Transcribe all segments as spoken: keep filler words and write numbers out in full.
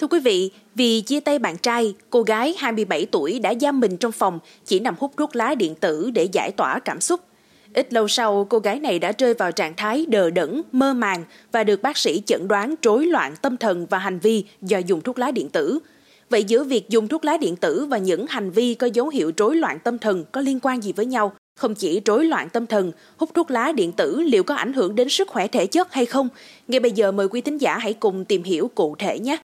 Thưa quý vị, vì chia tay bạn trai, cô gái hai mươi bảy tuổi đã giam mình trong phòng, chỉ nằm hút thuốc lá điện tử để giải tỏa cảm xúc. Ít lâu sau, cô gái này đã rơi vào trạng thái đờ đẫn, mơ màng và được bác sĩ chẩn đoán rối loạn tâm thần và hành vi do dùng thuốc lá điện tử. Vậy giữa việc dùng thuốc lá điện tử và những hành vi có dấu hiệu rối loạn tâm thần có liên quan gì với nhau? Không chỉ rối loạn tâm thần, hút thuốc lá điện tử liệu có ảnh hưởng đến sức khỏe thể chất hay không? Ngay bây giờ mời quý thính giả hãy cùng tìm hiểu cụ thể nhé!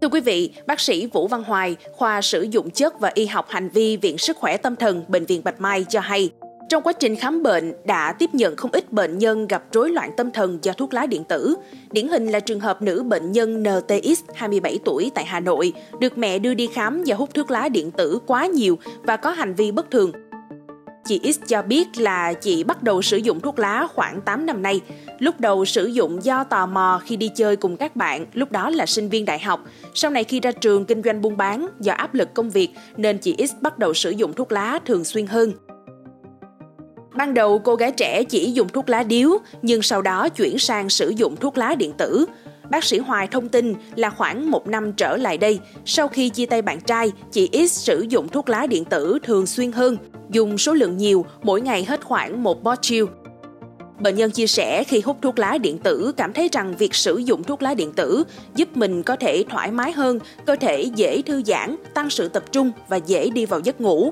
Thưa quý vị, bác sĩ Vũ Văn Hoài, khoa sử dụng chất và y học hành vi Viện Sức Khỏe Tâm Thần, Bệnh viện Bạch Mai cho hay, trong quá trình khám bệnh đã tiếp nhận không ít bệnh nhân gặp rối loạn tâm thần do thuốc lá điện tử. Điển hình là trường hợp nữ bệnh nhân N T X, hai mươi bảy tuổi tại Hà Nội, được mẹ đưa đi khám do hút thuốc lá điện tử quá nhiều và có hành vi bất thường. Chị X cho biết là chị bắt đầu sử dụng thuốc lá khoảng tám năm nay. Lúc đầu sử dụng do tò mò khi đi chơi cùng các bạn, lúc đó là sinh viên đại học. Sau này khi ra trường kinh doanh buôn bán, do áp lực công việc nên chị X bắt đầu sử dụng thuốc lá thường xuyên hơn. Ban đầu cô gái trẻ chỉ dùng thuốc lá điếu, nhưng sau đó chuyển sang sử dụng thuốc lá điện tử. Bác sĩ Hoài thông tin là khoảng một năm trở lại đây, sau khi chia tay bạn trai, chị X sử dụng thuốc lá điện tử thường xuyên hơn, dùng số lượng nhiều, mỗi ngày hết khoảng một bó chiêu. Bệnh nhân chia sẻ khi hút thuốc lá điện tử cảm thấy rằng việc sử dụng thuốc lá điện tử giúp mình có thể thoải mái hơn, cơ thể dễ thư giãn, tăng sự tập trung và dễ đi vào giấc ngủ.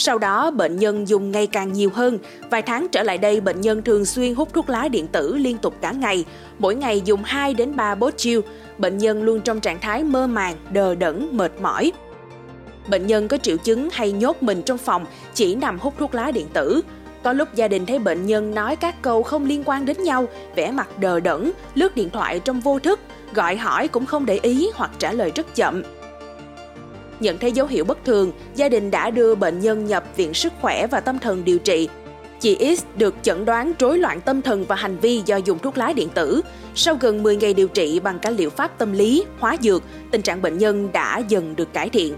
Sau đó, bệnh nhân dùng ngày càng nhiều hơn. Vài tháng trở lại đây, bệnh nhân thường xuyên hút thuốc lá điện tử liên tục cả ngày. Mỗi ngày dùng hai đến ba bó chiêu. Bệnh nhân luôn trong trạng thái mơ màng, đờ đẫn, mệt mỏi. Bệnh nhân có triệu chứng hay nhốt mình trong phòng, chỉ nằm hút thuốc lá điện tử. Có lúc gia đình thấy bệnh nhân nói các câu không liên quan đến nhau, vẻ mặt đờ đẫn, lướt điện thoại trong vô thức, gọi hỏi cũng không để ý hoặc trả lời rất chậm. Nhận thấy dấu hiệu bất thường, gia đình đã đưa bệnh nhân nhập Viện Sức Khỏe và Tâm Thần điều trị. Chị X được chẩn đoán rối loạn tâm thần và hành vi do dùng thuốc lá điện tử. Sau gần mười ngày điều trị bằng các liệu pháp tâm lý, hóa dược, tình trạng bệnh nhân đã dần được cải thiện.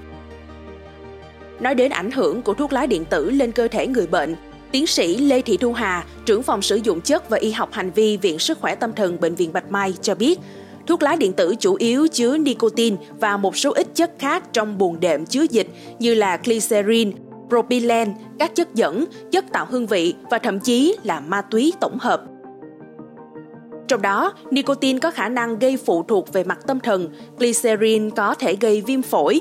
Nói đến ảnh hưởng của thuốc lá điện tử lên cơ thể người bệnh, tiến sĩ Lê Thị Thu Hà, trưởng phòng sử dụng chất và y học hành vi Viện Sức Khỏe Tâm Thần Bệnh viện Bạch Mai cho biết, thuốc lá điện tử chủ yếu chứa nicotine và một số ít chất khác trong buồng đệm chứa dịch như là glycerin, propylen, các chất dẫn, chất tạo hương vị và thậm chí là ma túy tổng hợp. Trong đó, nicotine có khả năng gây phụ thuộc về mặt tâm thần, glycerin có thể gây viêm phổi.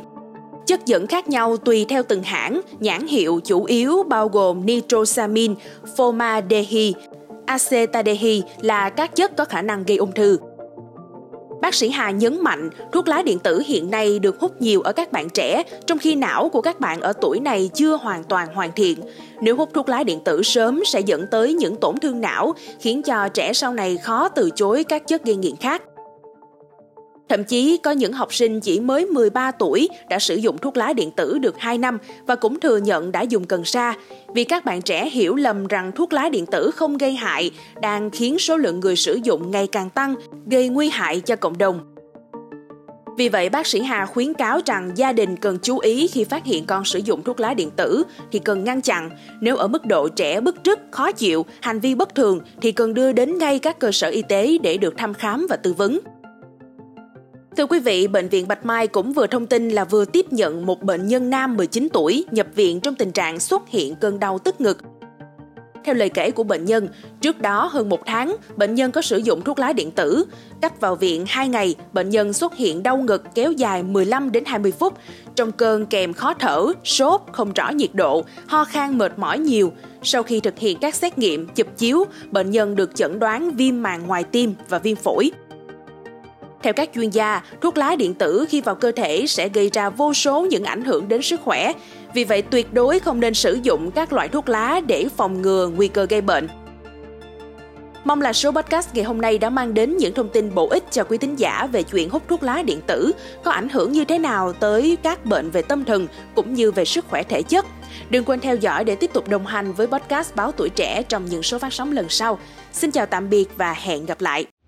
Chất dẫn khác nhau tùy theo từng hãng, nhãn hiệu chủ yếu bao gồm nitrosamine, formaldehyde, acetaldehyde là các chất có khả năng gây ung thư. Bác sĩ Hà nhấn mạnh, thuốc lá điện tử hiện nay được hút nhiều ở các bạn trẻ, trong khi não của các bạn ở tuổi này chưa hoàn toàn hoàn thiện. Nếu hút thuốc lá điện tử sớm sẽ dẫn tới những tổn thương não, khiến cho trẻ sau này khó từ chối các chất gây nghiện khác. Thậm chí, có những học sinh chỉ mới mười ba tuổi đã sử dụng thuốc lá điện tử được hai năm và cũng thừa nhận đã dùng cần sa. Vì các bạn trẻ hiểu lầm rằng thuốc lá điện tử không gây hại, đang khiến số lượng người sử dụng ngày càng tăng, gây nguy hại cho cộng đồng. Vì vậy, bác sĩ Hà khuyến cáo rằng gia đình cần chú ý khi phát hiện con sử dụng thuốc lá điện tử thì cần ngăn chặn. Nếu ở mức độ trẻ bứt rứt, khó chịu, hành vi bất thường thì cần đưa đến ngay các cơ sở y tế để được thăm khám và tư vấn. Thưa quý vị, Bệnh viện Bạch Mai cũng vừa thông tin là vừa tiếp nhận một bệnh nhân nam mười chín tuổi nhập viện trong tình trạng xuất hiện cơn đau tức ngực. Theo lời kể của bệnh nhân, trước đó hơn một tháng, bệnh nhân có sử dụng thuốc lá điện tử. Cách vào viện hai ngày, bệnh nhân xuất hiện đau ngực kéo dài mười lăm đến hai mươi phút, trong cơn kèm khó thở, sốt, không rõ nhiệt độ, ho khan mệt mỏi nhiều. Sau khi thực hiện các xét nghiệm, chụp chiếu, bệnh nhân được chẩn đoán viêm màng ngoài tim và viêm phổi. Theo các chuyên gia, thuốc lá điện tử khi vào cơ thể sẽ gây ra vô số những ảnh hưởng đến sức khỏe. Vì vậy, tuyệt đối không nên sử dụng các loại thuốc lá để phòng ngừa nguy cơ gây bệnh. Mong là số podcast ngày hôm nay đã mang đến những thông tin bổ ích cho quý thính giả về chuyện hút thuốc lá điện tử có ảnh hưởng như thế nào tới các bệnh về tâm thần cũng như về sức khỏe thể chất. Đừng quên theo dõi để tiếp tục đồng hành với podcast Báo Tuổi Trẻ trong những số phát sóng lần sau. Xin chào tạm biệt và hẹn gặp lại!